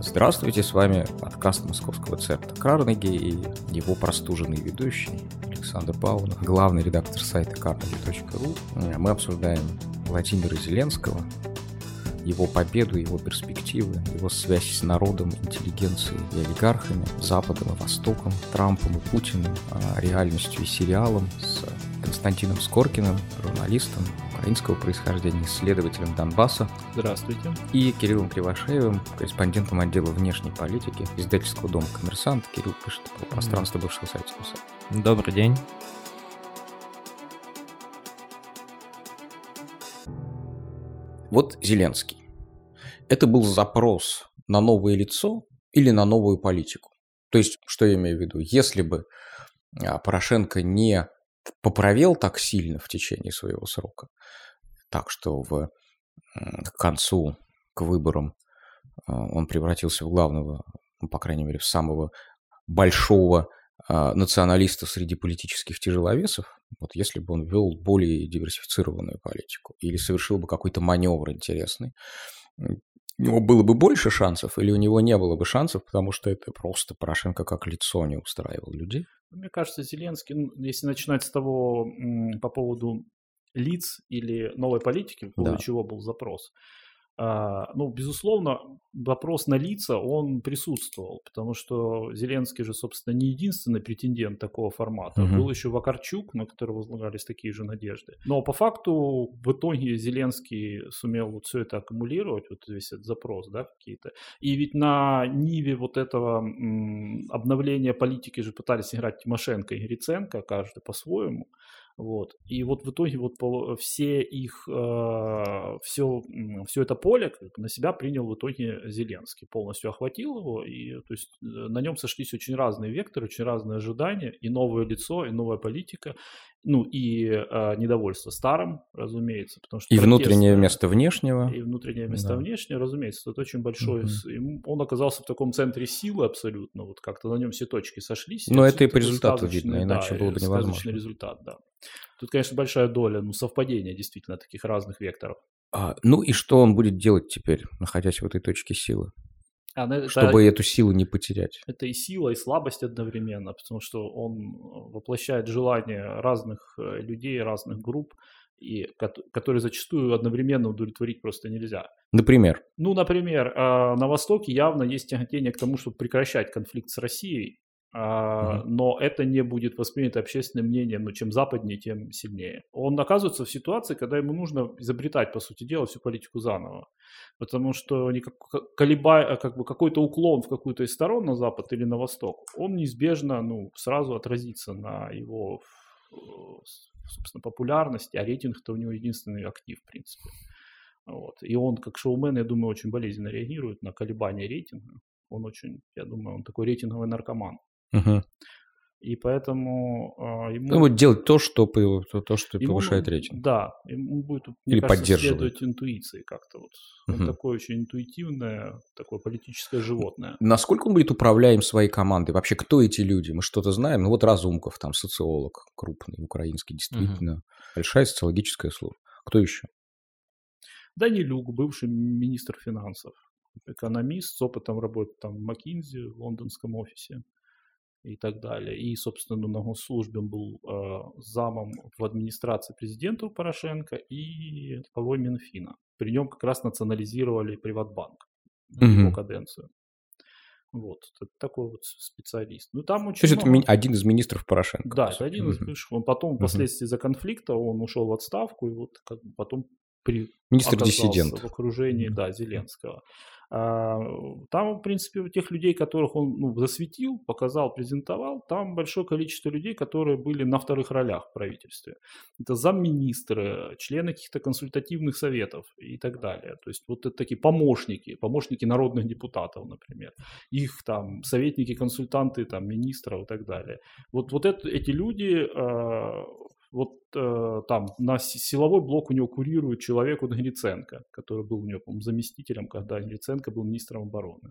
Здравствуйте, с вами подкаст Московского центра Карнеги и его простуженный ведущий Александр Баунов, главный редактор сайта Carnegie.ru. Мы обсуждаем Владимира Зеленского, его победу, его перспективы, его связь с народом, интеллигенцией и олигархами, Западом и Востоком, Трампом и Путиным, реальностью и сериалом, с Константином Скоркиным, журналистом украинского происхождения, исследователем Донбасса. Здравствуйте. И Кириллом Кривошеевым, корреспондентом отдела внешней политики издательского дома «Коммерсантъ». Кирилл пишет про пространство бывшего Советского Союза. Добрый день. Вот Зеленский. Это был запрос на новое лицо или на новую политику. То есть, что я имею в виду? Если бы Порошенко не поправил так сильно в течение своего срока, так что к выборам он превратился в главного, по крайней мере, в самого большого националиста среди политических тяжеловесов, вот если бы он вел более диверсифицированную политику или совершил бы какой-то маневр интересный, у него было бы больше шансов или у него не было бы шансов, потому что это просто Порошенко как лицо не устраивал людей? Мне кажется, Зеленский, если начинать с того, по поводу лиц или новой политики, по поводу чего был запрос, безусловно, вопрос на лица, он присутствовал, потому что Зеленский же, собственно, не единственный претендент такого формата. Угу. Был еще Вакарчук, на которого возлагались такие же надежды. Но по факту в итоге Зеленский сумел вот все это аккумулировать, вот весь этот запрос, да, какие-то. И ведь на ниве вот этого обновления политики же пытались играть Тимошенко и Гриценко, каждый по-своему. Вот. И вот в итоге вот все их, все это поле на себя принял в итоге Зеленский, полностью охватил его, и то есть на нем сошлись очень разные векторы, очень разные ожидания, и новое лицо, и новая политика, и недовольство старым, разумеется, потому что... И внутреннее вместо внешнего. И внутреннее вместо внешнего, разумеется, это очень большой... Он оказался в таком центре силы абсолютно, вот как-то на нем все точки сошлись. Но это и по результату видно, иначе было бы невозможно. Сказочный результат, да. Тут, конечно, большая доля, совпадения действительно таких разных векторов. И что он будет делать теперь, находясь в этой точке силы? Чтобы эту силу не потерять. Это и сила, и слабость одновременно, потому что он воплощает желания разных людей, разных групп, и которые зачастую одновременно удовлетворить просто нельзя. Например? Например, на Востоке явно есть тяготение к тому, чтобы прекращать конфликт с Россией, но это не будет воспринято общественным мнением, но чем западнее, тем сильнее. Он оказывается в ситуации, когда ему нужно изобретать, по сути дела, всю политику заново, потому что какой-то уклон в какую-то из сторон на запад или на восток, он неизбежно сразу отразится на его, собственно, популярности, а рейтинг-то у него единственный актив, в принципе. Вот. И он, как шоумен, я думаю, очень болезненно реагирует на колебания рейтинга. Он очень, я думаю, он такой рейтинговый наркоман. И поэтому ему... будет делать то, что ему повышает рейтинг. Да, ему будет, мне кажется, следовать интуиции как-то. Вот. Он такое очень интуитивное, такое политическое животное. Насколько он будет управляем своей командой? Вообще, кто эти люди? Мы что-то знаем. Разумков, там социолог крупный, украинский, действительно. Большая социологическая служба. Кто еще? Данилюк, бывший министр финансов, экономист с опытом работы там в Макинзи, в лондонском офисе и так далее. И, собственно, на госслужбе он был замом в администрации президента Порошенко и главой Минфина. При нем как раз национализировали Приватбанк, его каденцию. Вот, это такой вот специалист. Там очень то есть много... это один из министров Порошенко? Да, это один из бывших. Он потом, впоследствии за конфликта, он ушел в отставку, и потом министр-диссидент в окружении Зеленского. Там, в принципе, тех людей, которых он засветил, показал, презентовал, там большое количество людей, которые были на вторых ролях в правительстве. Это замминистры, члены каких-то консультативных советов и так далее. То есть вот это такие помощники народных депутатов, например. Их там советники, консультанты, там министров и так далее. Эти люди... там на силовой блок у него курирует человек Гриценко, который был у него, по-моему, заместителем, когда Гриценко был министром обороны.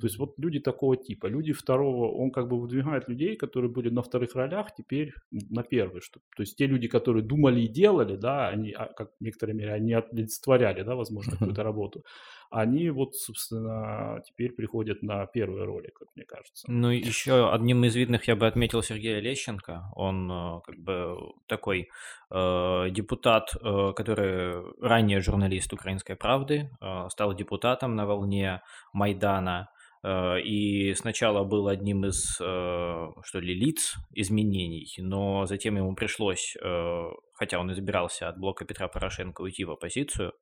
То есть люди такого типа, люди второго, он как бы выдвигает людей, которые были на вторых ролях, теперь на первый. То есть те люди, которые думали и делали, они, как в некоторой мере, они олицетворяли, возможно, какую-то работу. они вот, собственно, теперь приходят на первые роли, как мне кажется. Ну, еще одним из видных я бы отметил Сергея Лещенко. Он как бы такой депутат, который ранее журналист «Украинской правды», стал депутатом на волне Майдана. И сначала был одним из, что ли, лиц изменений, но затем ему пришлось, хотя он избирался от блока Петра Порошенко, уйти в оппозицию.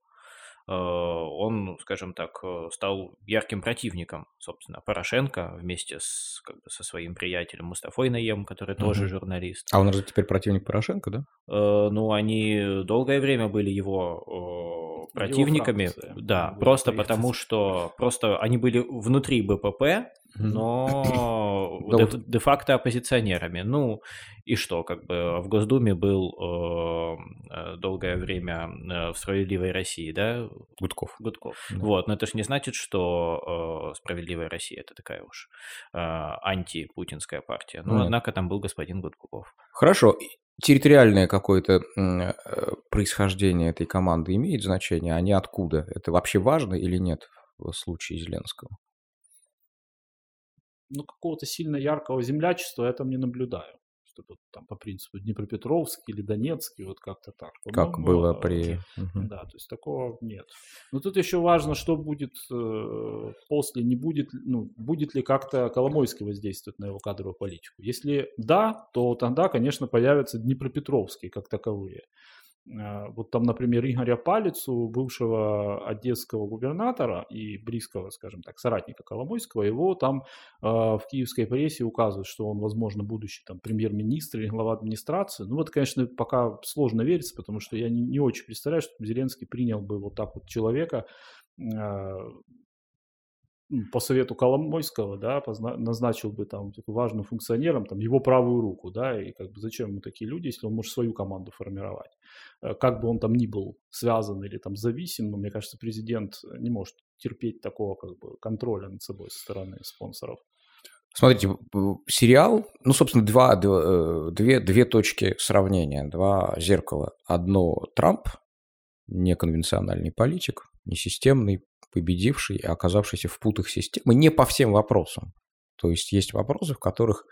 Он, скажем так, стал ярким противником, собственно, Порошенко вместе с, как бы, со своим приятелем Мустафой Наем, который тоже журналист. А он же теперь противник Порошенко, да? Ну, они долгое время были его противниками, да, просто потому что просто они были внутри БПП, но де-факто оппозиционерами. Ну и что, как бы в Госдуме был долгое время в «Справедливой России», да? Гудков. Да. Вот, но это же не значит, что «Справедливая Россия» — это такая уж антипутинская партия. Ну, однако там был господин Гудков. Хорошо. Территориальное какое-то происхождение этой команды имеет значение? Они откуда? Это вообще важно или нет в случае Зеленского? Ну, какого-то сильно яркого землячества я там не наблюдаю. Что-то там по принципу Днепропетровский или Донецкий, вот как-то так. По-моему, как было при... Да, то есть такого нет. Но тут еще важно, что будет после, не будет, ну, будет ли как-то Коломойский воздействовать на его кадровую политику. Если да, то тогда, конечно, появятся Днепропетровские как таковые. Вот там, например, Игоря Палицу, бывшего одесского губернатора и близкого, скажем так, соратника Коломойского, его там в киевской прессе указывают, что он, возможно, будущий там премьер-министр или глава администрации. Ну, вот, конечно, пока сложно верится, потому что я не очень представляю, что Зеленский принял бы вот так вот человека по совету Коломойского, да, назначил бы там важным функционером там его правую руку, да, и как бы зачем ему такие люди, если он может свою команду формировать. Как бы он там ни был связан или там зависим, но мне кажется, президент не может терпеть такого как бы контроля над собой со стороны спонсоров. Смотрите, сериал, ну, собственно, две точки сравнения, два зеркала. Одно Трамп, неконвенциональный политик, несистемный, победивший, оказавшийся в путах системы, не по всем вопросам. То есть есть вопросы, в которых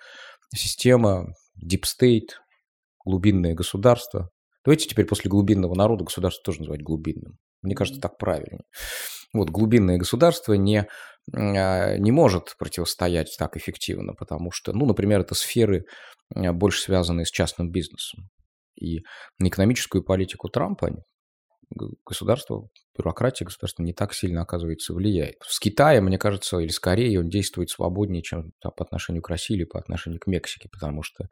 система, дипстейт, глубинное государство. Давайте теперь после глубинного народа государство тоже называть глубинным. Мне кажется, так правильнее. Вот глубинное государство не может противостоять так эффективно, потому что, ну, например, это сферы, больше связанные с частным бизнесом. И на экономическую политику Трампа государство, бюрократия государства не так сильно, оказывается, влияет. С Китаем, мне кажется, или с Кореей он действует свободнее, чем по отношению к России или по отношению к Мексике, потому что,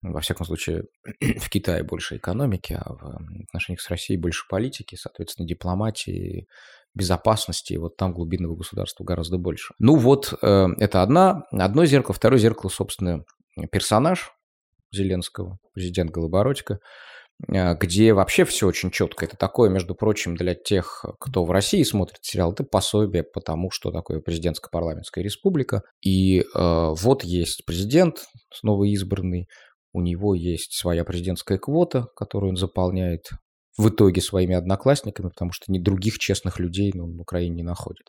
во всяком случае, в Китае больше экономики, а в отношениях с Россией больше политики, соответственно, дипломатии, безопасности, и вот там глубинного государства гораздо больше. Ну вот, это одно зеркало, второе зеркало, собственно, персонаж Зеленского, президент Голобородько, где вообще все очень четко. Это такое, между прочим, для тех, кто в России смотрит сериал, это пособие по тому, что такое президентско-парламентская республика. И вот есть президент, снова избранный, у него есть своя президентская квота, которую он заполняет в итоге своими одноклассниками, потому что ни других честных людей он в Украине не находит.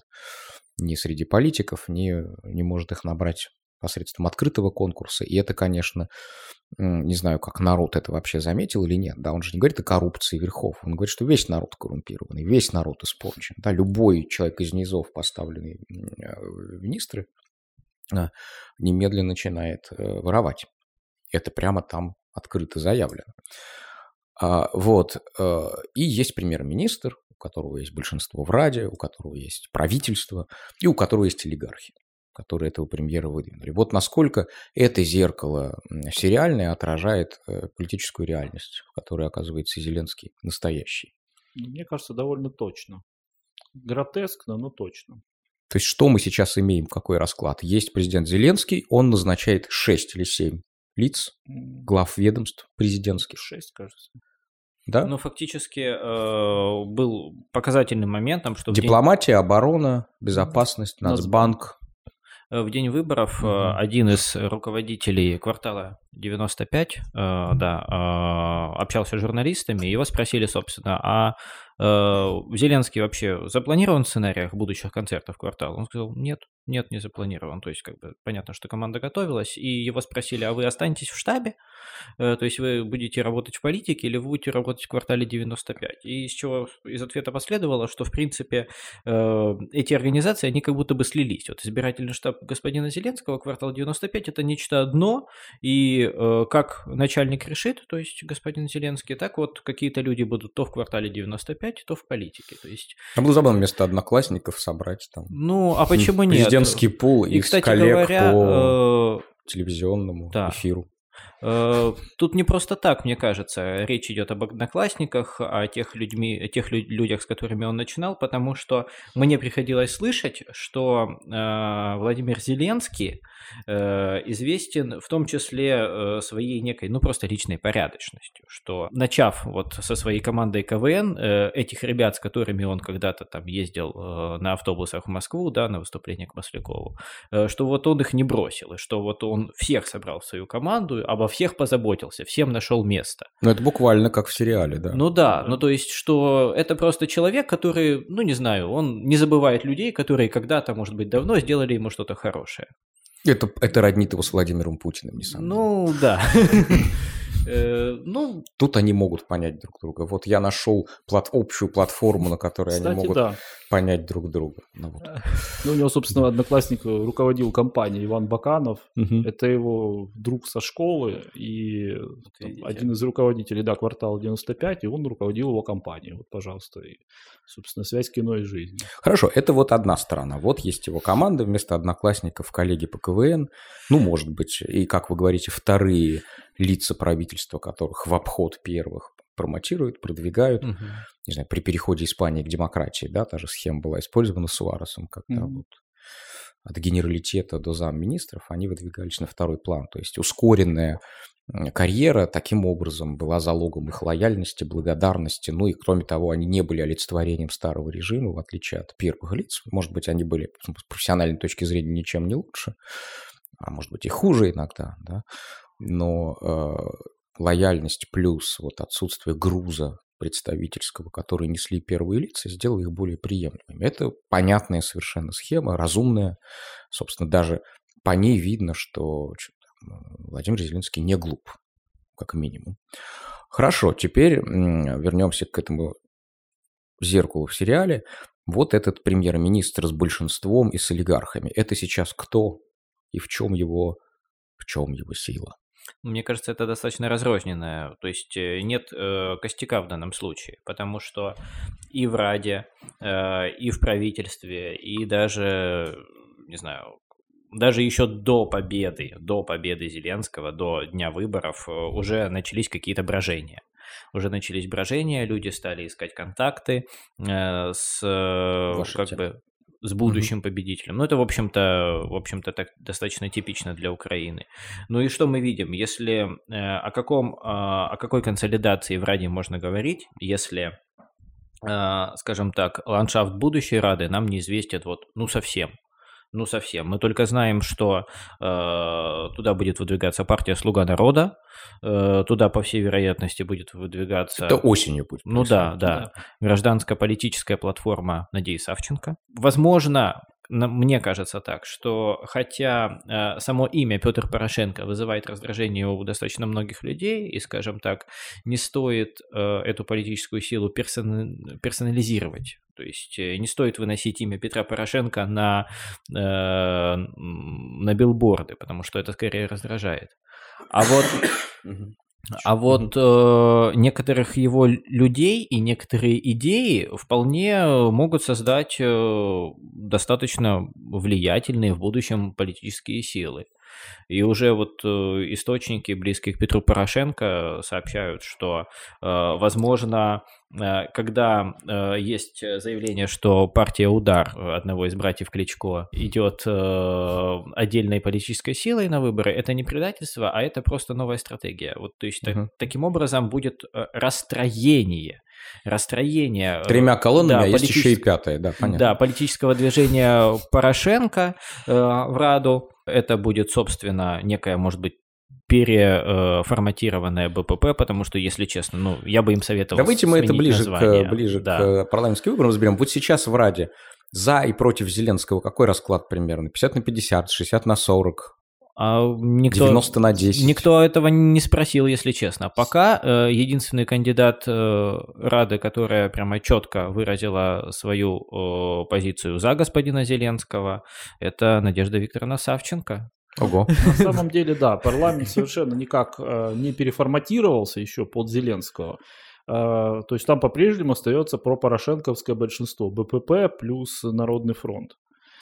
Ни среди политиков, не может их набрать посредством открытого конкурса. И это, конечно, не знаю, как народ это вообще заметил или нет. Да, он же не говорит о коррупции верхов. Он говорит, что весь народ коррумпированный, весь народ испорчен. Да, любой человек из низов, поставленный в министры, немедленно начинает воровать. Это прямо там открыто заявлено. Вот. И есть премьер-министр, у которого есть большинство в Раде, у которого есть правительство и у которого есть олигархи, которые этого премьера выдвинули. Вот насколько это зеркало сериальное отражает политическую реальность, в которой оказывается Зеленский настоящий. Мне кажется, довольно точно. Гротескно, но точно. То есть что мы сейчас имеем, какой расклад? Есть президент Зеленский, он назначает 6 или 7 лиц, глав ведомств президентских. 6, кажется. Да? Ну, фактически был показательным моментом, что... Дипломатия, оборона, безопасность, Нацбанк. В день выборов один из руководителей «Квартала 95, да, общался с журналистами, его спросили, собственно, а Зеленский вообще запланирован в сценариях будущих концертов «Квартала»? Он сказал, нет, не запланирован. То есть, как бы, понятно, что команда готовилась, и его спросили, а вы останетесь в штабе? То есть, вы будете работать в политике или вы будете работать в «Квартале 95». И из чего из ответа последовало, что, в принципе, эти организации, они как будто бы слились. Вот избирательный штаб господина Зеленского, «Квартал 95» — это нечто одно, и как начальник решит, то есть, господин Зеленский, так вот какие-то люди будут то в «Квартале 95», то в политике, то есть... Там было забавно вместо одноклассников собрать там... Ну, а почему нет? Президентский пул и кстати коллег говоря, по телевизионному да. эфиру. Тут не просто так, мне кажется, речь идет об одноклассниках, о тех людях, с которыми он начинал, потому что мне приходилось слышать, что Владимир Зеленский известен в том числе своей некой, ну просто личной порядочностью, что начав вот со своей командой КВН, этих ребят, с которыми он когда-то там ездил на автобусах в Москву, да, на выступление к Маслякову, что вот он их не бросил, и что вот он всех собрал в свою команду, обо всех позаботился, всем нашел место. Ну, это буквально как в сериале, да? Ну да, ну то есть, что это просто человек, который, ну не знаю, он не забывает людей, которые когда-то, может быть, давно сделали ему что-то хорошее. Это роднит его с Владимиром Путиным, несомненно. Ну да. Тут они могут понять друг друга. Вот я нашел общую платформу, на которой кстати, они могут да. понять друг друга. Ну, вот. У него, собственно, одноклассник руководил компанией Иван Баканов. Угу. Это его друг со школы и там, один из руководителей да, «Квартала 95», и он руководил его компанией. Вот, пожалуйста, и, собственно, связь кино и жизни. Хорошо, это вот одна сторона. Вот есть его команда вместо одноклассников, коллеги по КВН. Ну, может быть, и, как вы говорите, вторые лица правительства, которых в обход первых промотируют, продвигают. Угу. Не знаю, при переходе Испании к демократии, да, та же схема была использована Суаресом, когда угу. вот от генералитета до замминистров они выдвигались на второй план. То есть ускоренная карьера таким образом была залогом их лояльности, благодарности. Ну и кроме того, они не были олицетворением старого режима, в отличие от первых лиц. Может быть, они были с профессиональной точки зрения ничем не лучше, а может быть и хуже иногда, да. Но лояльность плюс вот отсутствие груза представительского, который несли первые лица, сделало их более приемлемыми. Это понятная совершенно схема, разумная. Собственно, даже по ней видно, что Владимир Зеленский не глуп, как минимум. Хорошо, теперь вернемся к этому зеркалу в сериале. Вот этот премьер-министр с большинством и с олигархами. Это сейчас кто и в чем его сила? Мне кажется, это достаточно разрозненное, то есть нет костяка в данном случае, потому что и в Раде, и в правительстве, и даже, не знаю, даже еще до победы Зеленского, до дня выборов уже начались какие-то брожения. Уже начались брожения, люди стали искать контакты с будущим победителем. Ну, это, в общем-то, так достаточно типично для Украины. Ну и что мы видим? Если о какой консолидации в Раде можно говорить, если, скажем так, ландшафт будущей Рады нам неизвестен вот, ну совсем. Мы только знаем, что туда будет выдвигаться партия «Слуга народа», туда, по всей вероятности, будет выдвигаться... Это осенью будет. Ну да. Гражданско-политическая платформа Надежды Савченко. Возможно, мне кажется так, что хотя само имя Петр Порошенко вызывает раздражение у достаточно многих людей, и, скажем так, не стоит эту политическую силу персонализировать. То есть не стоит выносить имя Петра Порошенко на билборды, потому что это скорее раздражает. А вот некоторых его людей и некоторые идеи вполне могут создать достаточно влиятельные в будущем политические силы. И уже вот источники, близкие к Петру Порошенко, сообщают, что, возможно, когда есть заявление, что партия «Удар» одного из братьев Кличко идет отдельной политической силой на выборы, это не предательство, а это просто новая стратегия. Вот, то есть таким образом будет расстроение. Тремя колоннами, да, а есть еще и пятая, да, понятно. Да, политического движения Порошенко в Раду. Это будет, собственно, некая, может быть, переформатированное БПП, потому что, если честно, ну, я бы им советовал сменить название. Давайте мы это ближе к парламентским выборам разберем. Вот сейчас в Раде за и против Зеленского какой расклад примерно? 50/50, 60/40? Никто, 90/10. Никто этого не спросил, если честно. Пока единственный кандидат Рады, которая прямо четко выразила свою позицию за господина Зеленского, это Надежда Викторовна Савченко. Ого. На самом деле, да, парламент совершенно никак не переформатировался еще под Зеленского. То есть там по-прежнему остается пропорошенковское большинство. БПП плюс Народный фронт.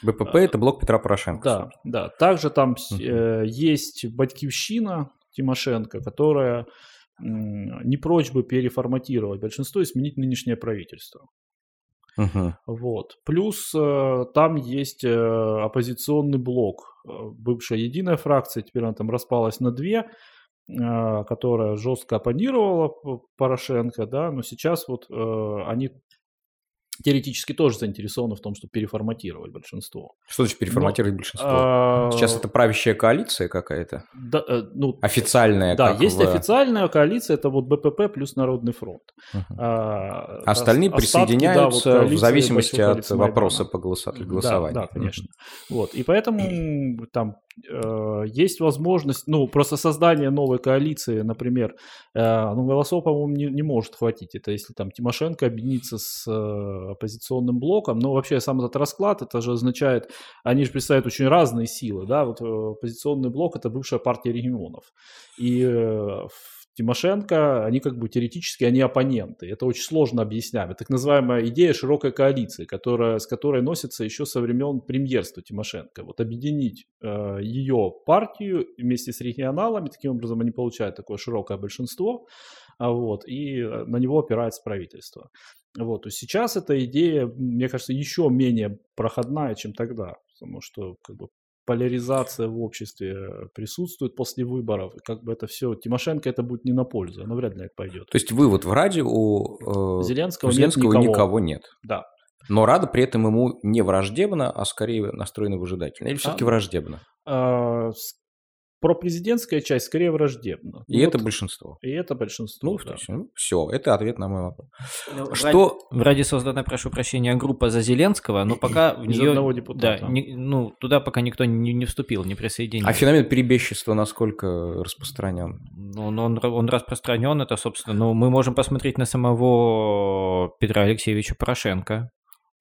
БПП – это блок Петра Порошенко. Да, да. Также там есть Батькивщина Тимошенко, которая не прочь бы переформатировать большинство и сменить нынешнее правительство. Вот. Плюс там есть оппозиционный блок. Бывшая единая фракция, теперь она там распалась на две, которая жестко оппонировала Порошенко, да, но сейчас вот они теоретически тоже заинтересованы в том, чтобы переформатировать большинство. Что значит переформатировать большинство? Сейчас это правящая коалиция какая-то? Да, ну, официальная? Да, есть официальная коалиция, это вот БПП плюс Народный фронт. Остальные присоединяются в зависимости от вопроса по голосованию. Да, конечно. Вот, и поэтому там есть возможность, ну, просто создание новой коалиции, например, ну, голосов, по-моему, не может хватить. Это если там Тимошенко объединится с оппозиционным блоком, но вообще сам этот расклад, это же означает, они же представляют очень разные силы, да, вот оппозиционный блок — это бывшая партия регионов, и Тимошенко, они как бы теоретически, они оппоненты, это очень сложно объяснять, так называемая идея широкой коалиции, которая, с которой носится еще со времен премьерства Тимошенко, вот объединить ее партию вместе с регионалами, таким образом они получают такое широкое большинство, вот, и на него опирается правительство. Вот, то есть сейчас эта идея, мне кажется, еще менее проходная, чем тогда, потому что как бы поляризация в обществе присутствует после выборов, и как бы это все, Тимошенко это будет не на пользу, она вряд ли на это пойдет. То есть вывод: в Раде у Зеленского нет никого нет. Да. Но Рада при этом ему не враждебна, а скорее настроена выжидательно. Или все-таки враждебна? Пропрезидентская часть скорее враждебна. И вот, это большинство. И это большинство, ну, да. Все, это ответ на мой вопрос. Что... В Раде создана, прошу прощения, группа за Зеленского, но пока в нее... одного депутата. Да, ну, туда пока никто не вступил, не присоединился. А феномен перебежчества насколько распространен? Ну, он распространен, это, собственно, ну, мы можем посмотреть на самого Петра Алексеевича Порошенко.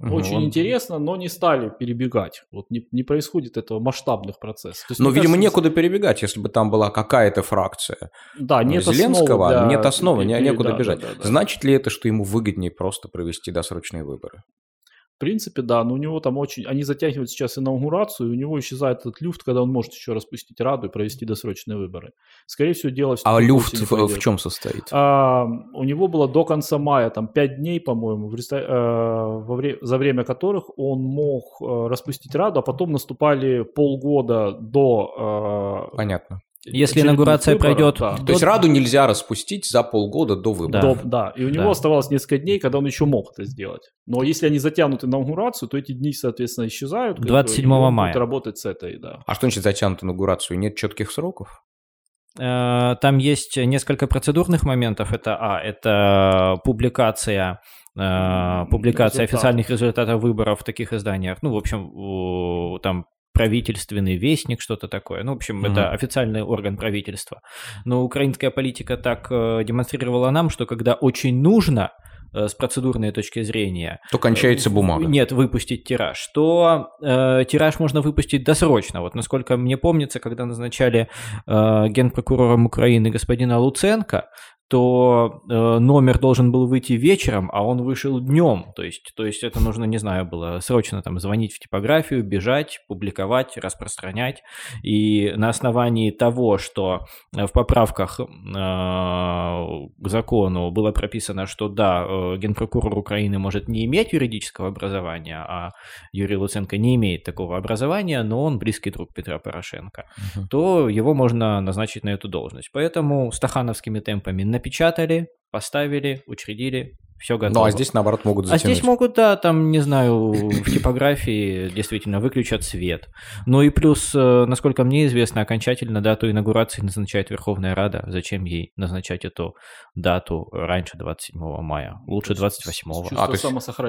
Очень интересно, но не стали перебегать. Вот не происходит этого масштабных процессов. Но, видимо, некуда перебегать, если бы там была какая-то фракция Зеленского. Нет основы, некуда бежать. Значит ли это, что ему выгоднее просто провести досрочные выборы? В принципе, да, но у него там очень... Они затягивают сейчас инаугурацию, и у него исчезает этот люфт, когда он может еще распустить Раду и провести досрочные выборы. Скорее всего, дело... А люфт в чем состоит? У него было до конца мая, там, 5 дней, по-моему, за время которых он мог распустить Раду, а потом наступали полгода до... Понятно. Если инаугурация пройдет... Да. То есть Раду нельзя распустить за полгода до выборов. Да, и у него оставалось несколько дней, когда он еще мог это сделать. Но если они затянут инаугурацию, то эти дни, соответственно, исчезают. 27 мая. Будет работать с этой, да. А что значит затянут инаугурацию? Нет четких сроков? Там есть несколько процедурных моментов. Это публикация официальных результатов выборов в таких изданиях. Ну, в общем, там... правительственный вестник, что-то такое. Ну, в общем, это официальный орган правительства. Но украинская политика так демонстрировала нам, что когда очень нужно с процедурной точки зрения... То кончается бумага. Нет, выпустить тираж. То тираж можно выпустить досрочно. Вот насколько мне помнится, когда назначали генпрокурором Украины господина Луценко, то номер должен был выйти вечером, а он вышел днем. То есть это нужно, не знаю, было срочно там звонить в типографию, бежать, публиковать, распространять. И на основании того, что в поправках к закону было прописано, что да, генпрокурор Украины может не иметь юридического образования, а Юрий Луценко не имеет такого образования, но он близкий друг Петра Порошенко, то его можно назначить на эту должность. Поэтому стахановскими темпами напечатали, поставили, учредили, Все готово. Ну, а здесь, наоборот, могут затянуть. А здесь могут, да, там, не знаю, в типографии действительно выключат свет. Ну и плюс, насколько мне известно, окончательно дату инаугурации назначает Верховная Рада. Зачем ей назначать эту дату раньше 27 мая? Лучше 28-го.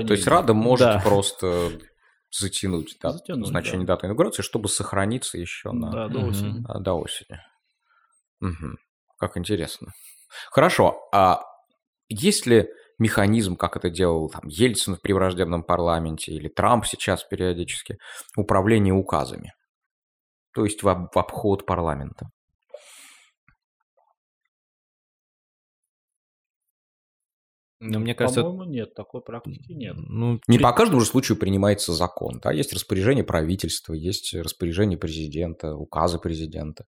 То есть Рада может просто... затянуть дату назначения даты инаугурации, чтобы сохраниться еще до осени. Угу. Как интересно. Хорошо. А есть ли механизм, как это делал там, Ельцин в привраждебном парламенте или Трамп сейчас периодически, управление указами? То есть в обход парламента? Но мне кажется, по-моему, нет, такой практики нет. Ну, не по каждому же случаю принимается закон. Да? Есть распоряжение правительства, есть распоряжение президента, указы президента.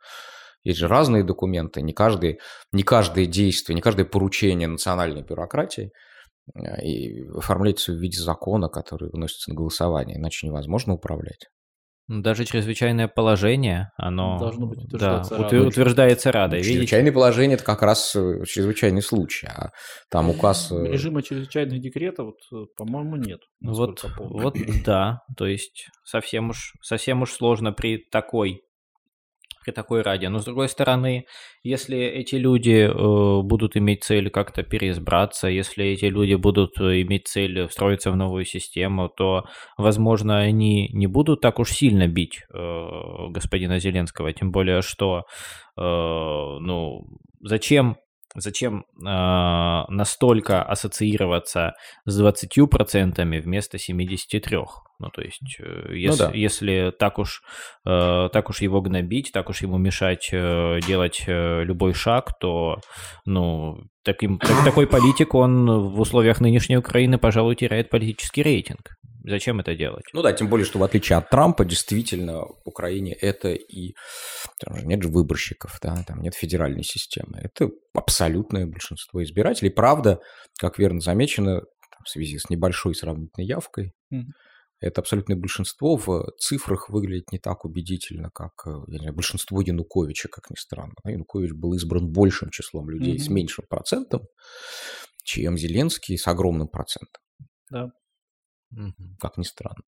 Есть же разные документы. Не каждое действие, не каждое поручение национальной бюрократии и оформляется в виде закона, который выносится на голосование. Иначе невозможно управлять. Даже чрезвычайное положение, оно должно быть утверждается Радой. Чрезвычайное положение – это как раз чрезвычайный случай, а там указ… Режима чрезвычайных декретов, по-моему, нет. Вот да, то есть совсем уж сложно при такой Раде. Но, с другой стороны, если эти люди будут иметь цель как-то переизбраться, если эти люди будут иметь цель встроиться в новую систему, то, возможно, они не будут так уж сильно бить господина Зеленского, тем более, что зачем настолько ассоциироваться с 20% вместо 73%? Ну, то есть, если так уж его гнобить, так уж ему мешать делать любой шаг, то, такой политик, он в условиях нынешней Украины, пожалуй, теряет политический рейтинг. Зачем это делать? Ну да, тем более, что в отличие от Трампа, действительно, в Украине это и... Там же нет же выборщиков, да, там нет федеральной системы. Это абсолютное большинство избирателей. Правда, как верно замечено, в связи с небольшой сравнительной явкой, это абсолютное большинство в цифрах выглядит не так убедительно, как большинство Януковича, как ни странно. Янукович был избран большим числом людей с меньшим процентом, чем Зеленский с огромным процентом. Да. Как ни странно.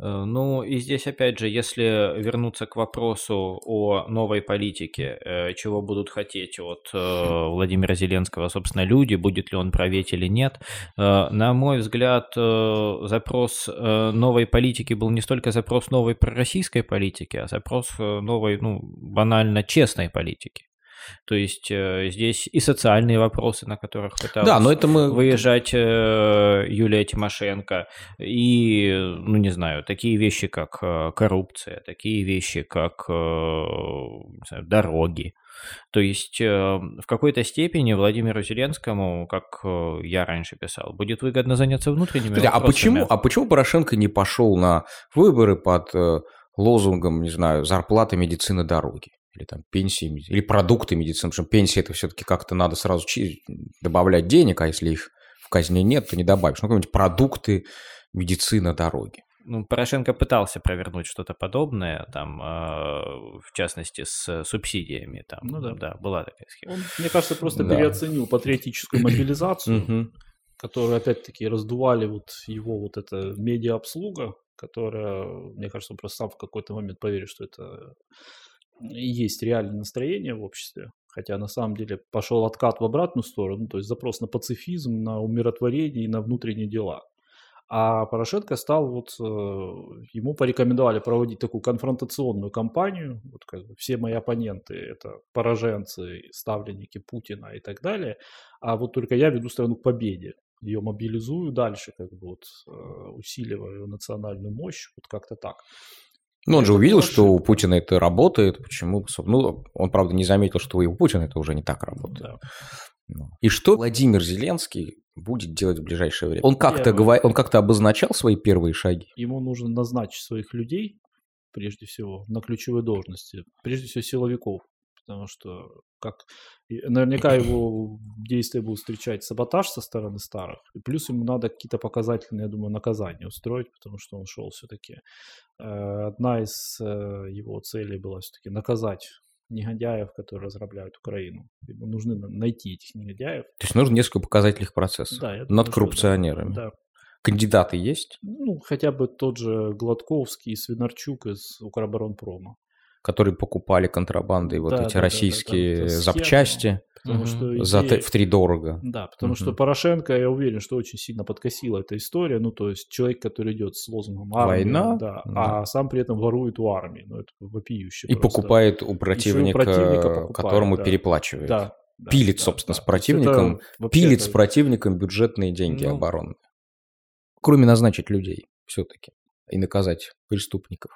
Ну и здесь опять же, если вернуться к вопросу о новой политике, чего будут хотеть от Владимира Зеленского, собственно, люди, будет ли он править или нет, на мой взгляд, запрос новой политики был не столько запрос новой пророссийской политики, а запрос новой, банально честной политики. То есть здесь и социальные вопросы, на которых пыталась выезжать Юлия Тимошенко, и, такие вещи, как коррупция, такие вещи, как дороги. То есть в какой-то степени Владимиру Зеленскому, как я раньше писал, будет выгодно заняться внутренними вопросами. А почему Порошенко не пошел на выборы под лозунгом, зарплата, медицина, дороги? Или там пенсии, или продукты медицины, потому что пенсии это все-таки как-то надо сразу добавлять денег, а если их в казне нет, то не добавишь. Какие-нибудь продукты, медицина, дороги. Порошенко пытался провернуть что-то подобное, там, в частности, с субсидиями. Там, была такая схема. Он, мне кажется, просто переоценил патриотическую мобилизацию, которую, опять-таки, раздували его эта медиа-обслуга, которая, мне кажется, он просто сам в какой-то момент поверил, что это... есть реальное настроение в обществе, хотя на самом деле пошел откат в обратную сторону, то есть запрос на пацифизм, на умиротворение и на внутренние дела. А Порошенко стал, ему порекомендовали проводить такую конфронтационную кампанию, все мои оппоненты – это пораженцы, ставленники Путина и так далее, а только я веду страну к победе. Ее мобилизую дальше, усиливаю национальную мощь, как-то так. Он же увидел, что у Путина это работает. Почему? Он, правда, не заметил, что и у Путина это уже не так работает. Да. И что Владимир Зеленский будет делать в ближайшее время? Он как-то обозначал свои первые шаги? Ему нужно назначить своих людей, прежде всего, на ключевые должности. Прежде всего, силовиков. Потому что наверняка его действия будут встречать саботаж со стороны старых. И плюс ему надо какие-то показательные, я думаю, наказания устроить, потому что он шел все-таки. Одна из его целей была все-таки наказать негодяев, которые разрабатывают Украину. Либо нужно найти этих негодяев. То есть нужно несколько показательных процессов над коррупционерами. Да. Кандидаты есть? Ну, хотя бы тот же Гладковский и Свинарчук из Укроборонпрома. Которые покупали контрабандой вот эти российские запчасти втридорого. Да, потому что Порошенко, я уверен, что очень сильно подкосила эта история. Ну, то есть человек, который идет с лозунгом «армия», война, а сам при этом ворует у армии. Ну, это вопиюще. И покупает у противника, которому переплачивает. Да, пилит, собственно, с противником. Пилит с противником бюджетные деньги оборонные. Кроме назначить людей все-таки и наказать преступников,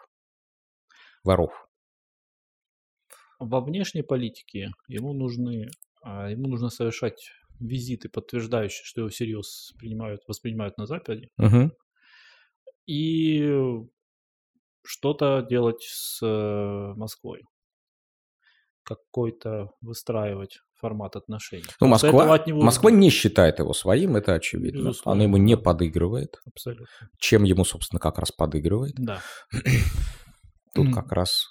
воров. Во внешней политике ему нужно совершать визиты, подтверждающие, что его всерьез воспринимают на Западе. Угу. И что-то делать с Москвой. Какой-то выстраивать формат отношений. Ну, Москва не считает его своим, это очевидно. Безусловно. Она ему не подыгрывает. Абсолютно. Чем ему, собственно, как раз подыгрывает. Да. Тут как раз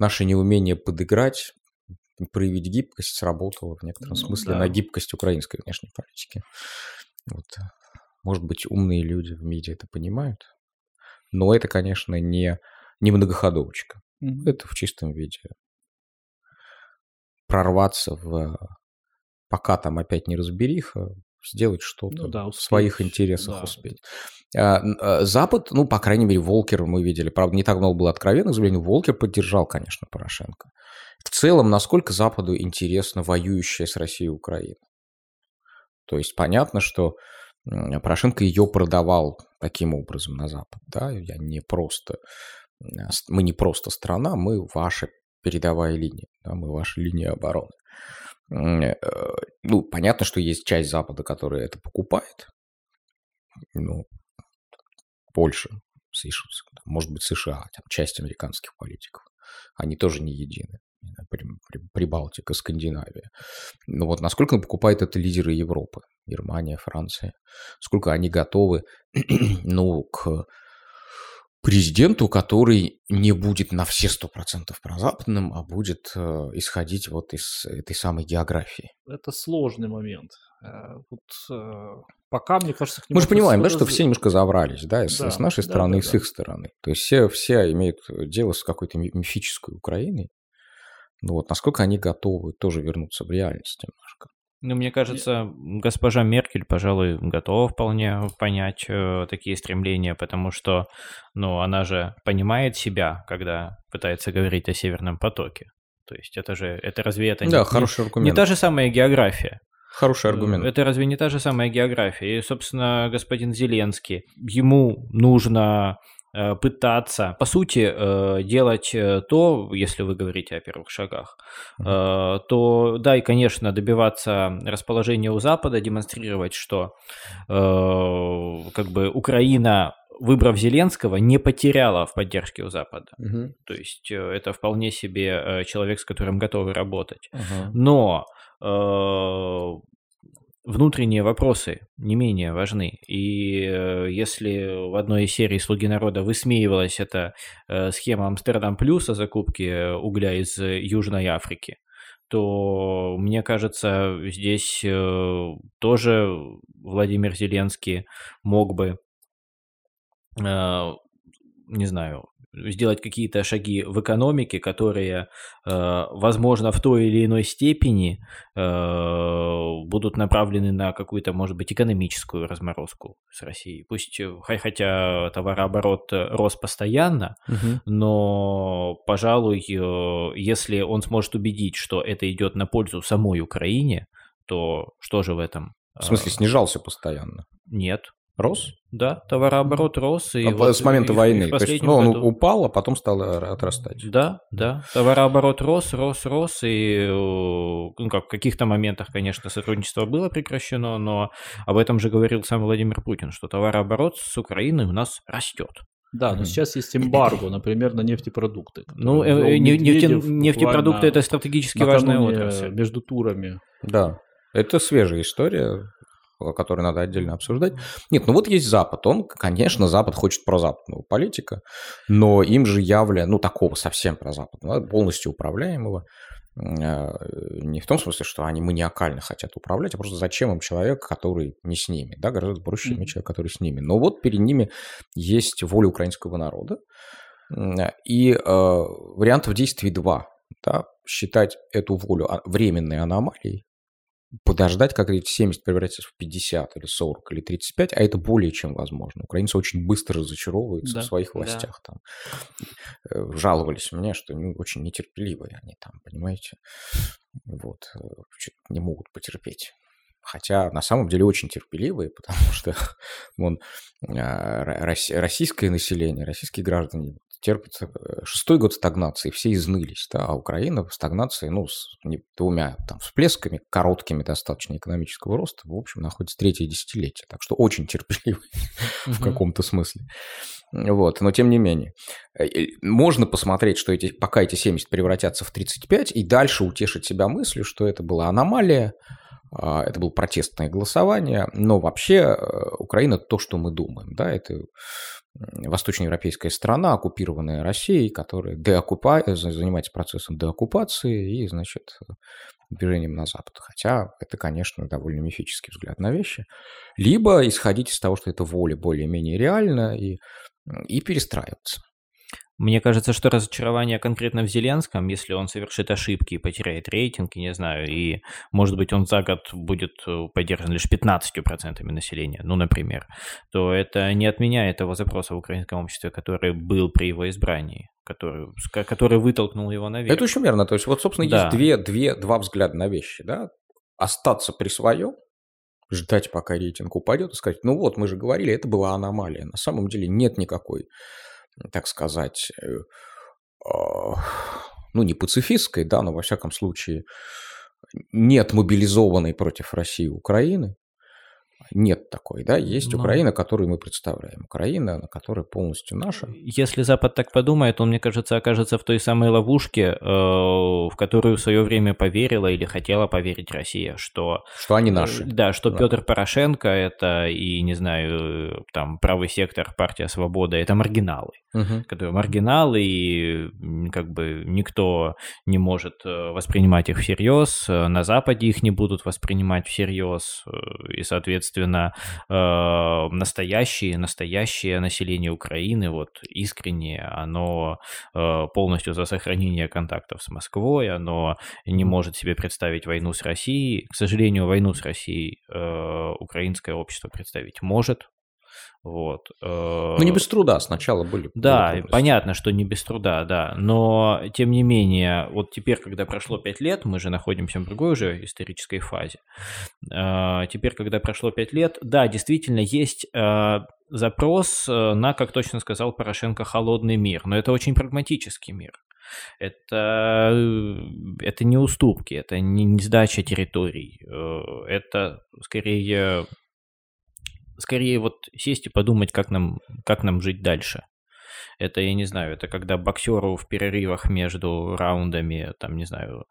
наше неумение подыграть, проявить гибкость сработало в некотором смысле на гибкость украинской внешней политики. Вот. Может быть, умные люди в мире это понимают, но это, конечно, не многоходовочка. Это в чистом виде. Прорваться в, пока там опять не разбериха, сделать что-то в своих интересах успеть. Запад, ну, по крайней мере, Волкер мы видели. Правда, не так много было откровенных заявлений. Волкер поддержал, конечно, Порошенко. В целом, насколько Западу интересна воюющая с Россией Украина? То есть, понятно, что Порошенко ее продавал таким образом на Запад. Да? Мы не просто страна, мы ваши передовая линия, мы ваша линия обороны. Ну, понятно, что есть часть Запада, которая это покупает. Ну, Польша, может быть, США, там, часть американских политиков. Они тоже не едины. Прибалтика, Скандинавия. Ну вот насколько покупают это лидеры Европы? Германия, Франция. Сколько они готовы, к президенту, который не будет на все 100% прозападным, а будет исходить вот из этой самой географии. Это сложный момент. Пока, мне кажется, к нему... Мы же понимаем, что все немножко заврались, с нашей стороны и с их стороны. То есть все имеют дело с какой-то мифической Украиной. Ну вот насколько они готовы тоже вернуться в реальность немножко. Ну, мне кажется, госпожа Меркель, пожалуй, готова вполне понять такие стремления, потому что, она же понимает себя, когда пытается говорить о Северном потоке. То есть это разве это не та же самая география? Хороший аргумент. Это разве не та же самая география? И, собственно, господин Зеленский, ему нужно пытаться, по сути, делать то, если вы говорите о первых шагах, то, да, и, конечно, добиваться расположения у Запада, демонстрировать, что Украина, выбрав Зеленского, не потеряла в поддержке у Запада. Угу. То есть это вполне себе человек, с которым готовы работать. Угу. Но внутренние вопросы не менее важны. И если в одной из серий «Слуги народа» высмеивалась эта схема «Амстердам плюс» о закупке угля из Южной Африки, то, мне кажется, здесь тоже Владимир Зеленский мог бы, не знаю, сделать какие-то шаги в экономике, которые, возможно, в той или иной степени будут направлены на какую-то, может быть, экономическую разморозку с Россией. Пусть, хотя товарооборот рос постоянно, но, пожалуй, если он сможет убедить, что это идет на пользу самой Украине, то что же в этом? В смысле, снижался постоянно? Нет. Рос? Да, товарооборот рос. И с момента войны. То есть, он упал, а потом стал отрастать. Да. Товарооборот рос. И в каких-то моментах, конечно, сотрудничество было прекращено, но об этом же говорил сам Владимир Путин, что товарооборот с Украиной у нас растет. Да, но сейчас есть эмбарго, например, на нефтепродукты. Ну, нефтепродукты – это стратегически важная отрасль. Между турами. Да, это свежая история. который надо отдельно обсуждать. Нет, ну вот есть Запад. Он, конечно, Запад хочет прозападного политика, но им же явля, ну, такого совсем прозападного, полностью управляемого. Не в том смысле, что они маниакально хотят управлять, а просто зачем им человек, который не с ними, да, гораздо проще иметь человек, который с ними. Но вот перед ними есть воля украинского народа, и вариантов действий два, да, считать эту волю временной аномалией, подождать, как 70 превратится в 50 или 40 или 35, а это более чем возможно. Украинцы очень быстро разочаровываются в своих властях. Да. Там. Жаловались мне, что они очень нетерпеливые они там, понимаете, вот, не могут потерпеть. Хотя на самом деле очень терпеливые, потому что российское население, российские граждане терпят шестой год стагнации, все изнылись, да, а Украина в стагнации, ну, с двумя там всплесками, короткими достаточно экономического роста, в общем, находится третье десятилетие, так что очень терпеливый в каком-то смысле. Вот, но тем не менее, можно посмотреть, что пока эти 70 превратятся в 35, и дальше утешить себя мыслью, что это была аномалия, это было протестное голосование, но вообще Украина то, что мы думаем, да, это восточноевропейская страна, оккупированная Россией, которая занимается процессом деоккупации и, значит, движением на Запад. Хотя это, конечно, довольно мифический взгляд на вещи. Либо исходить из того, что эта воля более-менее реальна и перестраиваться. Мне кажется, что разочарование конкретно в Зеленском, если он совершит ошибки и потеряет рейтинг, не знаю, и, может быть, он за год будет поддержан лишь 15% населения, ну, например, то это не отменяет того запроса в украинском обществе, который был при его избрании, который вытолкнул его наверх. Это очень верно. То есть, вот, собственно, есть два взгляда на вещи, да? Остаться при своем, ждать, пока рейтинг упадет, и сказать, ну вот, мы же говорили, это была аномалия. На самом деле нет никакой, так сказать, ну, не пацифистской, да, но, во всяком случае, нет мобилизованной против России Украины. Нет такой, да, есть Украина, которую мы представляем. Украина, которая полностью наша. Если Запад так подумает, он, мне кажется, окажется в той самой ловушке, в которую в свое время поверила или хотела поверить Россия, что они наши. Да, что да. Петр Порошенко это и, не знаю, там, правый сектор, партия Свобода, это маргиналы. Которые маргиналы, и как бы никто не может воспринимать их всерьез, на Западе их не будут воспринимать всерьез, и, соответственно, настоящее население Украины, вот искреннее, оно полностью за сохранение контактов с Москвой, оно не может себе представить войну с Россией. К сожалению, войну с Россией украинское общество представить может. Вот. Ну, не без труда сначала были. Да, понятно, что не без труда, да. Но, тем не менее, вот теперь, когда прошло 5 лет, мы же находимся в другой уже исторической фазе. Теперь, когда прошло 5 лет, да, действительно, есть запрос на, как точно сказал Порошенко, холодный мир. Но это очень прагматический мир. Это не уступки, это не сдача территорий. Это, скорее вот сесть и подумать, как нам жить дальше. Это, я не знаю, это когда боксеру в перерывах между раундами, там, не знаю,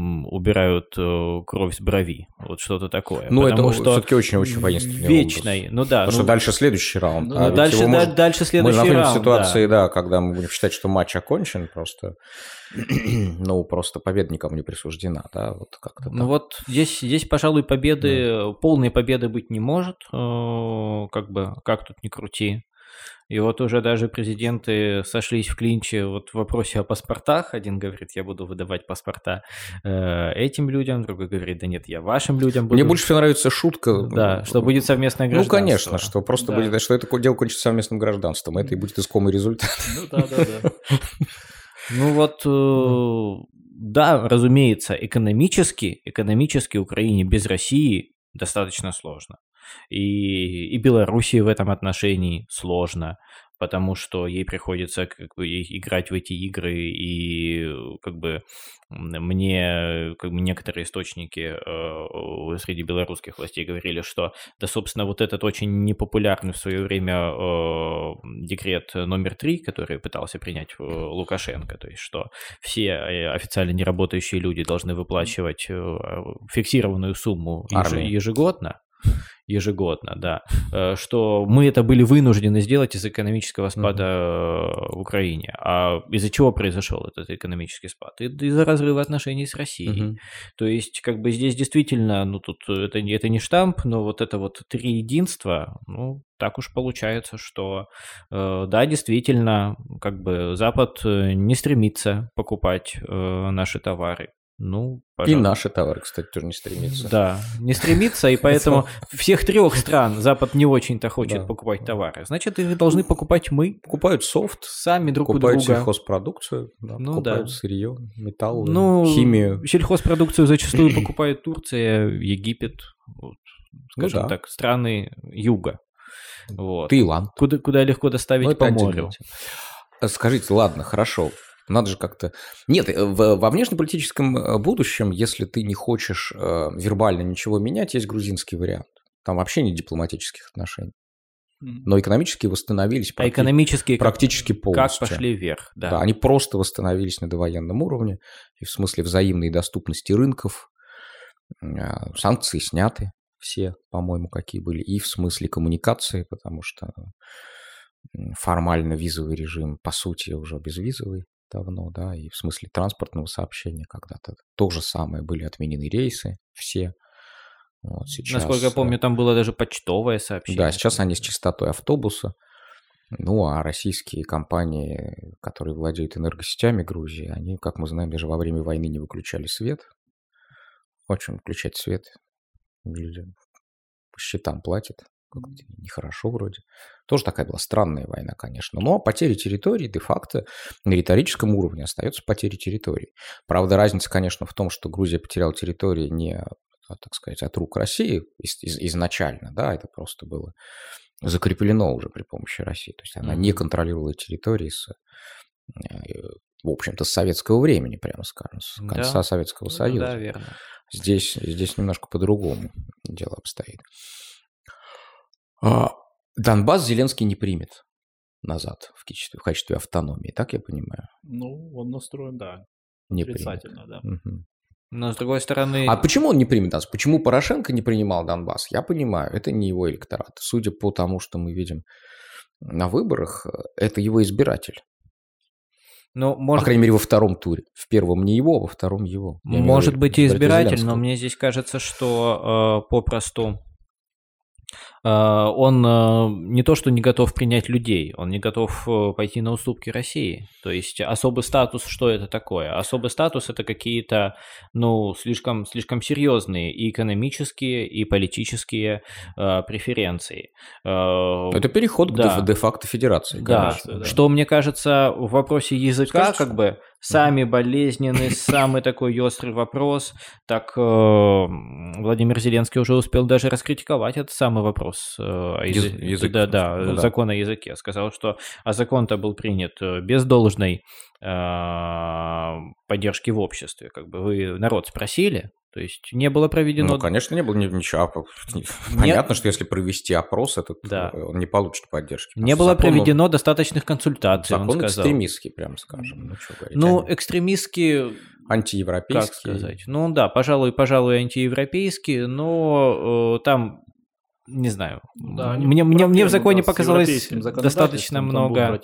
убирают кровь с брови, вот что-то такое. Ну, потому это что все-таки очень-очень воинственный вечный, ну да. Потому что дальше следующий раунд. Ну, дальше следующий раунд. Мы находимся в ситуации, да, когда мы будем считать, что матч окончен, просто, ну, просто победа никому не присуждена, да, вот как-то. Ну, вот здесь, пожалуй, полной победы быть не может, как бы, как тут ни крути. И вот уже даже президенты сошлись в клинче вот в вопросе о паспортах. Один говорит, я буду выдавать паспорта этим людям, другой говорит, да нет, я вашим людям буду. Мне больше всего нравится шутка. Да, что будет совместное гражданство. Ну, конечно, что просто будет, что это дело кончится совместным гражданством, это и будет искомый результат. Ну, да. Ну, вот, да, разумеется, экономически Украине без России достаточно сложно. И Белоруссии в этом отношении сложно. потому что ей приходится как бы играть в эти игры, и как бы мне как бы некоторые источники среди белорусских властей говорили, что да, собственно, вот этот очень непопулярный в свое время декрет номер 3, который пытался принять Лукашенко, то есть что все официально неработающие люди должны выплачивать фиксированную сумму ежегодно, да, что мы это были вынуждены сделать из-за экономического спада в Украине. А из-за чего произошел этот экономический спад? Из-за разрыва отношений с Россией. То есть, как бы здесь действительно, ну, тут это не штамп, но вот это вот три единства, ну, так уж получается, что, да, действительно, как бы Запад не стремится покупать наши товары. Ну, пожалуйста. И наши товары, кстати, тоже не стремятся. Да, не стремятся, и поэтому всех трех стран Запад не очень-то хочет покупать товары. Значит, их должны покупать мы. Покупают софт, сами друг у друга. Покупают сельхозпродукцию, покупают сырье, металл, химию. Сельхозпродукцию зачастую покупает Турция, Египет, скажем так, страны юга. Таиланд. Куда легко доставить по морю. Скажите, ладно, хорошо. Надо же как-то... Нет, во внешнеполитическом будущем, если ты не хочешь вербально ничего менять, есть грузинский вариант. Там вообще нет дипломатических отношений. Но экономически восстановились практически полностью. Как пошли вверх, да. Да, они просто восстановились на довоенном уровне, и в смысле взаимной доступности рынков. Санкции сняты все, по-моему, какие были. И в смысле коммуникации, потому что формально визовый режим, по сути, уже безвизовый. Давно, да, и в смысле транспортного сообщения когда-то то же самое, были отменены рейсы все. Вот сейчас, насколько я помню, там было даже почтовое сообщение. Да, сейчас они с частотой автобуса. Ну, а российские компании, которые владеют энергосетями Грузии, они, как мы знаем, даже во время войны не выключали свет. Очень выключать свет. Люди по счетам платят. Как-то нехорошо вроде. Тоже такая была странная война, конечно. Но потери территории де-факто на риторическом уровне остаются потери территории. Правда, разница, конечно, в том, что Грузия потеряла территории не, так сказать, от рук России изначально, да, это просто было закреплено уже при помощи России. То есть она не контролировала территории с, в общем-то, с советского времени, прямо скажем, с конца Советского Союза. Да, верно. Здесь немножко по-другому дело обстоит. Донбасс Зеленский не примет назад в качестве автономии, так я понимаю? Ну, он настроен, да, отрицательно, да. Угу. Но с другой стороны... А почему он не примет нас? Почему Порошенко не принимал Донбасс? Я понимаю, это не его электорат. Судя по тому, что мы видим на выборах, это его избиратель. Ну, может... По крайней мере, во втором туре. В первом не его, во втором его. Я может говорю, быть и избиратель, но мне здесь кажется, что попросту... Он не то, что не готов принять людей, он не готов пойти на уступки России. То есть особый статус, что это такое? Особый статус – это какие-то, ну, слишком серьезные и экономические, и политические преференции. Это переход к де-факто федерации, конечно. Да. Что, мне кажется, в вопросе языка скажешь, как бы… Самый болезненный, самый такой острый вопрос. Так Владимир Зеленский уже успел даже раскритиковать этот самый вопрос закон о языке. Сказал, что закон-то был принят без должной поддержки в обществе. Как бы вы народ спросили. То есть не было проведено... Ну, конечно, не было ничего. Понятно, что если провести опрос, этот, он не получит поддержки. Не было проведено достаточных консультаций, он сказал. Закон экстремистский, прямо скажем. Ну, экстремистский... Антиевропейский. Как сказать? Ну, да, пожалуй, антиевропейский, но там... Не знаю. Да, мне в законе показалось достаточно много...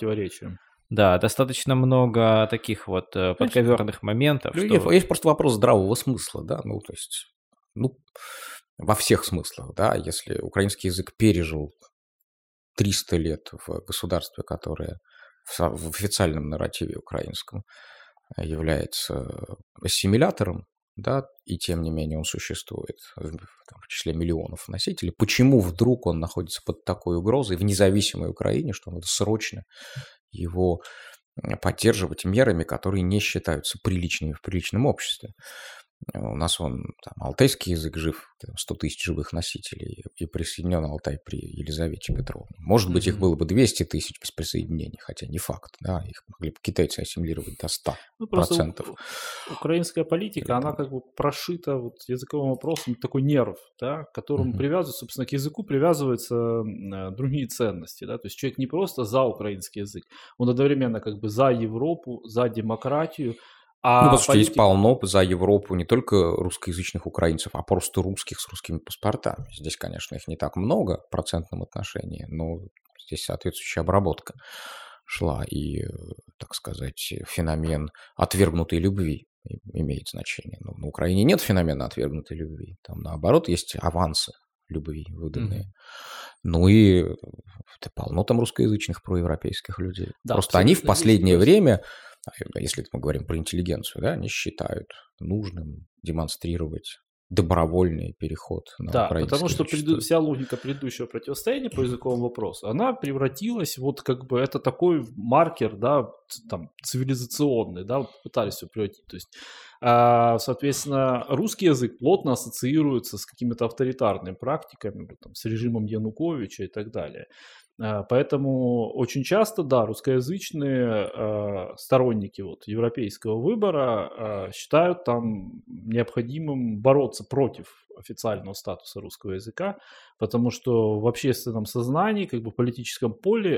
Да, достаточно много таких вот подковерных моментов. Что... Есть просто вопрос здравого смысла, да, ну, то есть, ну, во всех смыслах, да, если украинский язык пережил 300 лет в государстве, которое в официальном нарративе украинском является ассимилятором, да, и тем не менее он существует в числе миллионов носителей, почему вдруг он находится под такой угрозой в независимой Украине, что надо срочно его поддерживать мерами, которые не считаются приличными в приличном обществе. У нас вон там алтайский язык жив, 100 тысяч живых носителей, и присоединен Алтай при Елизавете Петровне. Может быть, их было бы 200 тысяч без присоединения, хотя не факт, да, их могли бы китайцы ассимилировать до 100%. Ну, просто украинская политика, она как бы прошита вот языковым вопросом, такой нерв, да, к которому привязываются, собственно, к языку привязываются другие ценности, да, то есть человек не просто за украинский язык, он одновременно как бы за Европу, за демократию. Ну, потому что есть полно за Европу не только русскоязычных украинцев, а просто русских с русскими паспортами. Здесь, конечно, их не так много в процентном отношении, но здесь соответствующая обработка шла. И, так сказать, феномен отвергнутой любви имеет значение. Но на Украине нет феномена отвергнутой любви. Там, наоборот, есть авансы любви выданные. Ну и да, полно там русскоязычных проевропейских людей. Да, просто они в последнее время... Если мы говорим про интеллигенцию, да, они считают нужным демонстрировать добровольный переход на украинский. Да, потому что вся логика предыдущего противостояния по языковому вопросу, она превратилась вот как бы это такой маркер, да, там цивилизационный, да, пытались его превратить. То есть, соответственно, русский язык плотно ассоциируется с какими-то авторитарными практиками, там, с режимом Януковича и так далее. Поэтому очень часто, да, русскоязычные сторонники вот, европейского выбора считают там необходимым бороться против официального статуса русского языка, потому что в общественном сознании, как бы в политическом поле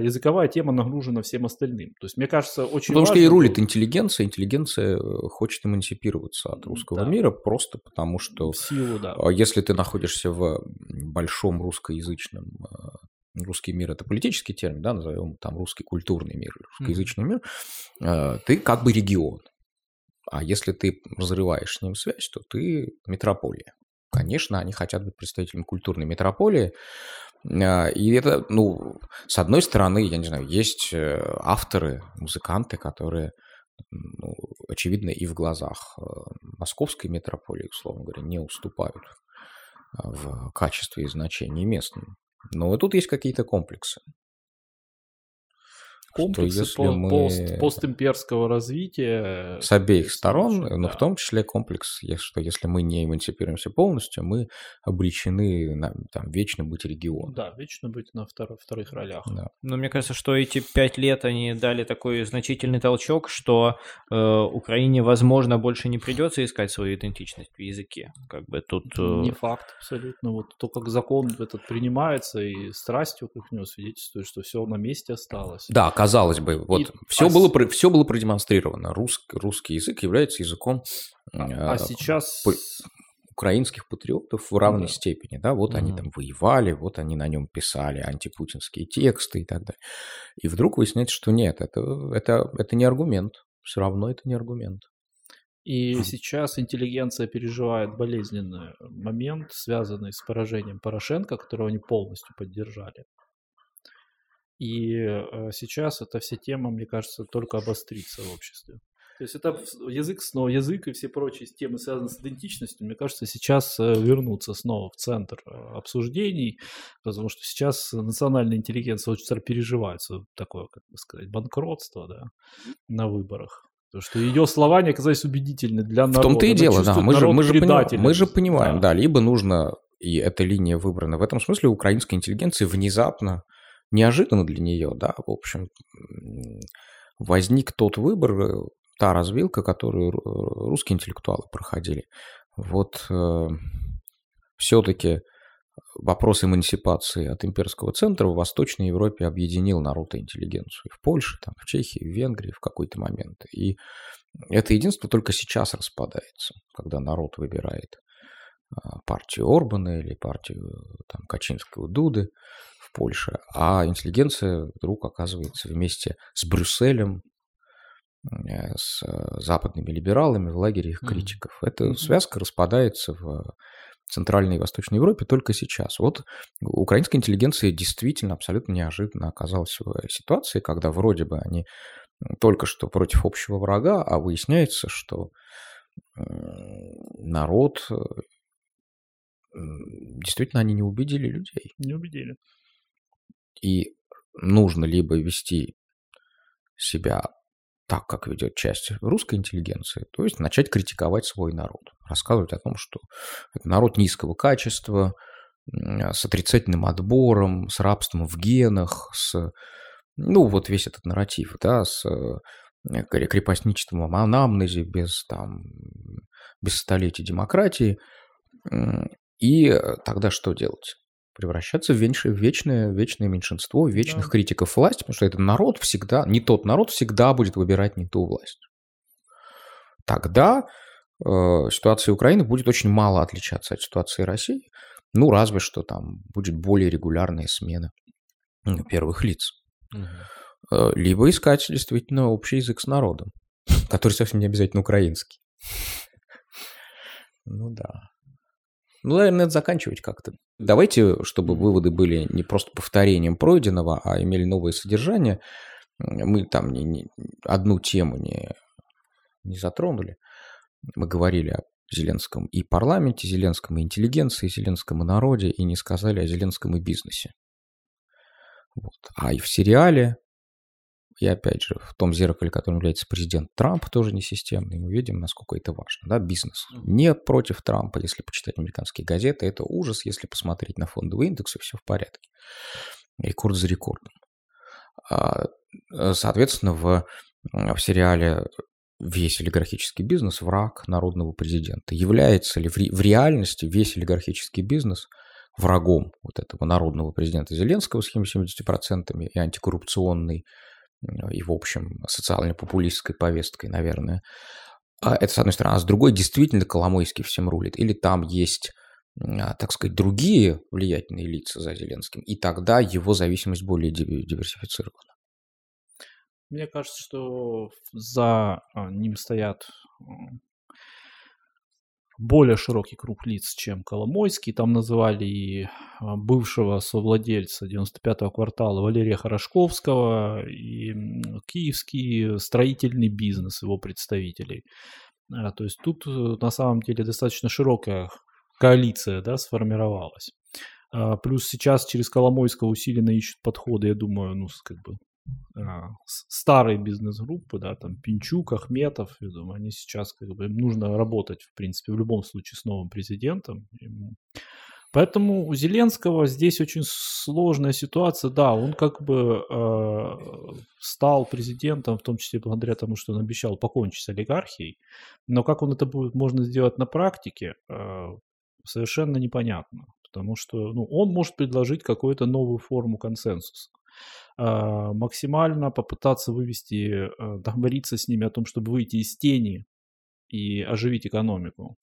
языковая тема нагружена всем остальным. То есть, мне кажется, очень важно... Потому что и рулит интеллигенция, интеллигенция хочет эмансипироваться от русского мира просто потому, что если ты находишься в большом русскоязычном... Русский мир – это политический термин, да, назовем там русский культурный мир, русскоязычный мир. Ты как бы регион. А если ты разрываешь с ним связь, то ты метрополия. Конечно, они хотят быть представителями культурной метрополии. И это, ну, с одной стороны, я не знаю, есть авторы, музыканты, которые, ну, очевидно, и в глазах московской метрополии, условно говоря, не уступают в качестве и значении местным. Но тут есть какие-то комплексы. Комплексы постимперского развития. С обеих сторон, но в том числе комплекс, что если мы не эмансипируемся полностью, мы обречены на, там, вечно быть регионом. Да, вечно быть на вторых ролях. Да. Но мне кажется, что эти 5 лет они дали такой значительный толчок, что Украине, возможно, больше не придется искать свою идентичность в языке. Как бы тут... Не факт абсолютно. Вот то, как закон этот принимается и страстью к нему свидетельствует, что все на месте осталось. Да, казалось бы, вот все было продемонстрировано. Русский язык является языком сейчас... украинских патриотов в равной степени. Да? Вот они там воевали, вот они на нем писали антипутинские тексты и так далее. И вдруг выясняется, что нет, это не аргумент. Все равно это не аргумент. И сейчас интеллигенция переживает болезненный момент, связанный с поражением Порошенко, которого они полностью поддержали. И сейчас эта вся тема, мне кажется, только обострится в обществе. То есть это язык, снова язык и все прочие темы, связанные с идентичностью, мне кажется, сейчас вернутся снова в центр обсуждений, потому что сейчас национальная интеллигенция очень переживает такое, как бы сказать, банкротство, да, на выборах. Потому что ее слова не оказались убедительны для народа. В том-то и дело, да. Мы же понимаем, да, либо нужно, и эта линия выбрана. В этом смысле украинская интеллигенция внезапно, неожиданно для нее, да, в общем, возник тот выбор, та развилка, которую русские интеллектуалы проходили. Вот все-таки вопрос эмансипации от имперского центра в Восточной Европе объединил народ и интеллигенцию. В Польше, там, в Чехии, в Венгрии в какой-то момент. И это единство только сейчас распадается, когда народ выбирает партию Орбана или партию там, Качинского, Дуды. Польша, а интеллигенция вдруг оказывается вместе с Брюсселем, с западными либералами в лагере их критиков. Эта связка распадается в Центральной и Восточной Европе только сейчас. Вот украинская интеллигенция действительно абсолютно неожиданно оказалась в ситуации, когда вроде бы они только что против общего врага, а выясняется, что народ... Действительно, они не убедили людей. Не убедили. И нужно либо вести себя так, как ведет часть русской интеллигенции, то есть начать критиковать свой народ, рассказывать о том, что это народ низкого качества, с отрицательным отбором, с рабством в генах, с, ну, вот весь этот нарратив, да, с крепостничеством анамнезе, без, там, без столетий демократии. И тогда что делать? Превращаться в вечное меньшинство, вечных критиков власти, потому что этот народ всегда, не тот народ всегда будет выбирать не ту власть. Тогда ситуация Украины будет очень мало отличаться от ситуации России, ну, разве что там будет более регулярная смена первых лиц. Угу. Либо искать действительно общий язык с народом, который совсем не обязательно украинский. Ну да. Ну, наверное, надо заканчивать как-то. Давайте, чтобы выводы были не просто повторением пройденного, а имели новое содержание, мы там одну тему не затронули. Мы говорили о Зеленском и парламенте, Зеленском и интеллигенции, Зеленском и народе, и не сказали о Зеленском и бизнесе. Вот. А и в сериале, и опять же, в том зеркале, которым является президент Трамп, тоже не системный. Мы видим, насколько это важно. Да? Бизнес не против Трампа. Если почитать американские газеты, это ужас. Если посмотреть на фондовые индексы, все в порядке. Рекорд за рекордом. Соответственно, в сериале весь олигархический бизнес – враг народного президента. Является ли в реальности весь олигархический бизнес врагом вот этого народного президента Зеленского с 70% и антикоррупционный, и, в общем, социально-популистской повесткой, наверное. А это, с одной стороны. А с другой, действительно, Коломойский всем рулит. Или там есть, так сказать, другие влиятельные лица за Зеленским, и тогда его зависимость более диверсифицирована. Мне кажется, что за ним стоят более широкий круг лиц, чем Коломойский. Там называли и бывшего совладельца 95-го квартала Валерия Хорошковского, и киевский строительный бизнес, его представителей. То есть тут на самом деле достаточно широкая коалиция, да, сформировалась. Плюс сейчас через Коломойского усиленно ищут подходы, я думаю, ну, как бы старые бизнес-группы, да, там Пинчук, Ахметов, я думаю, они сейчас, как бы, им нужно работать, в принципе, в любом случае с новым президентом. Поэтому у Зеленского здесь очень сложная ситуация. Да, он как бы стал президентом, в том числе благодаря тому, что он обещал покончить с олигархией. Но как он это будет, можно сделать на практике, совершенно непонятно. Потому что, ну, он может предложить какую-то новую форму консенсуса. Максимально попытаться вывести, договориться с ними о том, чтобы выйти из тени и оживить экономику.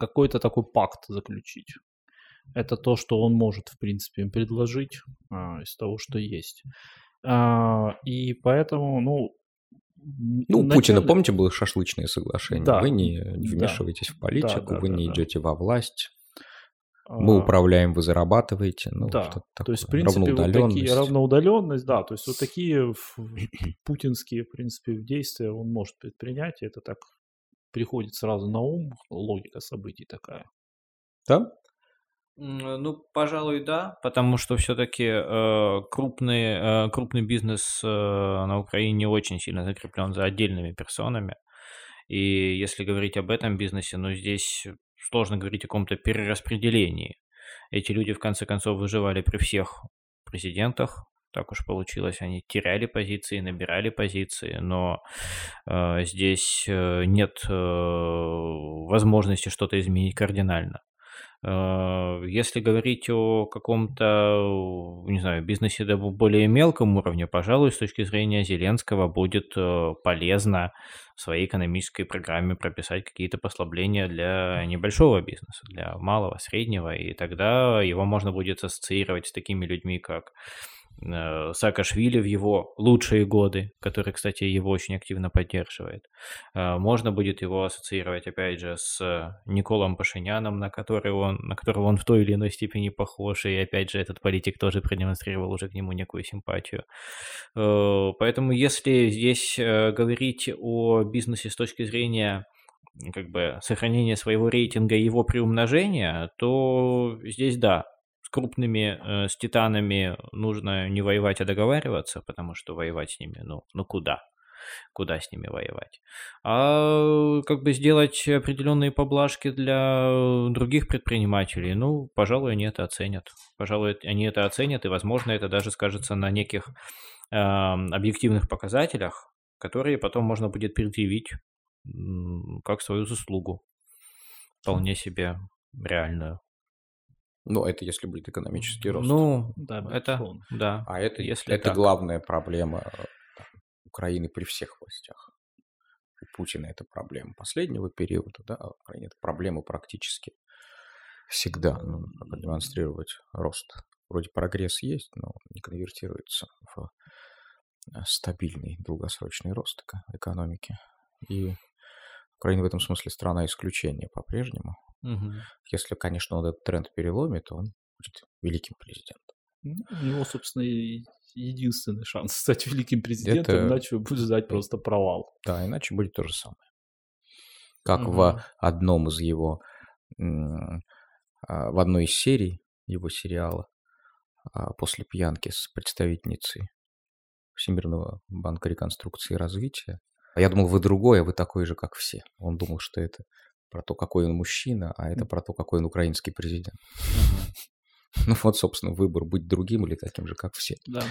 Какой-то такой пакт заключить. Это то, что он может, в принципе, им предложить из того, что есть. И поэтому, ну... Ну, у Путина, помните, было шашлычное соглашение? Да, вы не вмешиваетесь в политику, вы не идете во власть. Мы управляем, вы зарабатываете, ну, да, что-то такое. То есть, в принципе, равноудаленность, да, то есть вот такие путинские, в принципе, действия он может предпринять, и это так приходит сразу на ум, логика событий такая. Да? Ну, пожалуй, да, потому что все-таки крупный бизнес на Украине очень сильно закреплен за отдельными персонами, и если говорить об этом бизнесе, ну, здесь... Сложно говорить о каком-то перераспределении. Эти люди, в конце концов, выживали при всех президентах. Так уж получилось, они теряли позиции, набирали позиции, но здесь нет возможности что-то изменить кардинально. Если говорить о каком-то, не знаю, бизнесе на более мелком уровне, пожалуй, с точки зрения Зеленского будет полезно в своей экономической программе прописать какие-то послабления для небольшого бизнеса, для малого, среднего, и тогда его можно будет ассоциировать с такими людьми, как Саакашвили в его лучшие годы, который, кстати, его очень активно поддерживает. Можно будет его ассоциировать, опять же, с Николом Пашиняном, на которого он в той или иной степени похож, и, опять же, этот политик тоже продемонстрировал уже к нему некую симпатию. Поэтому, если здесь говорить о бизнесе с точки зрения, как бы, сохранения своего рейтинга и его приумножения, то здесь, да, с крупными, с титанами нужно не воевать, а договариваться, потому что воевать с ними, ну куда? Куда с ними воевать? А как бы сделать определенные поблажки для других предпринимателей? Ну, пожалуй, они это оценят. Пожалуй, они это оценят, и, возможно, это даже скажется на неких объективных показателях, которые потом можно будет предъявить как свою заслугу. Вполне себе реальную. Ну, это если будет экономический рост. Ну, да, это, да. А это, если это главная проблема Украины при всех властях. У Путина это проблема последнего периода, да, а в Украине это проблема практически всегда. Нужно продемонстрировать рост. Вроде прогресс есть, но не конвертируется в стабильный долгосрочный рост экономики. И Украина в этом смысле страна исключения по-прежнему. Угу. Если, конечно, он этот тренд переломит, то он будет великим президентом. У него, собственно, и единственный шанс стать великим президентом, это... иначе будет ждать просто провал. Да, иначе будет то же самое. Как в одном из его, в одной из серий его сериала «После пьянки» с представительницей Всемирного банка реконструкции и развития. Я думал, вы другой, а вы такой же, как все. Он думал, что это про то, какой он мужчина, а это про то, какой он украинский президент. Ну вот, собственно, выбор — быть другим или таким же, как все. Да.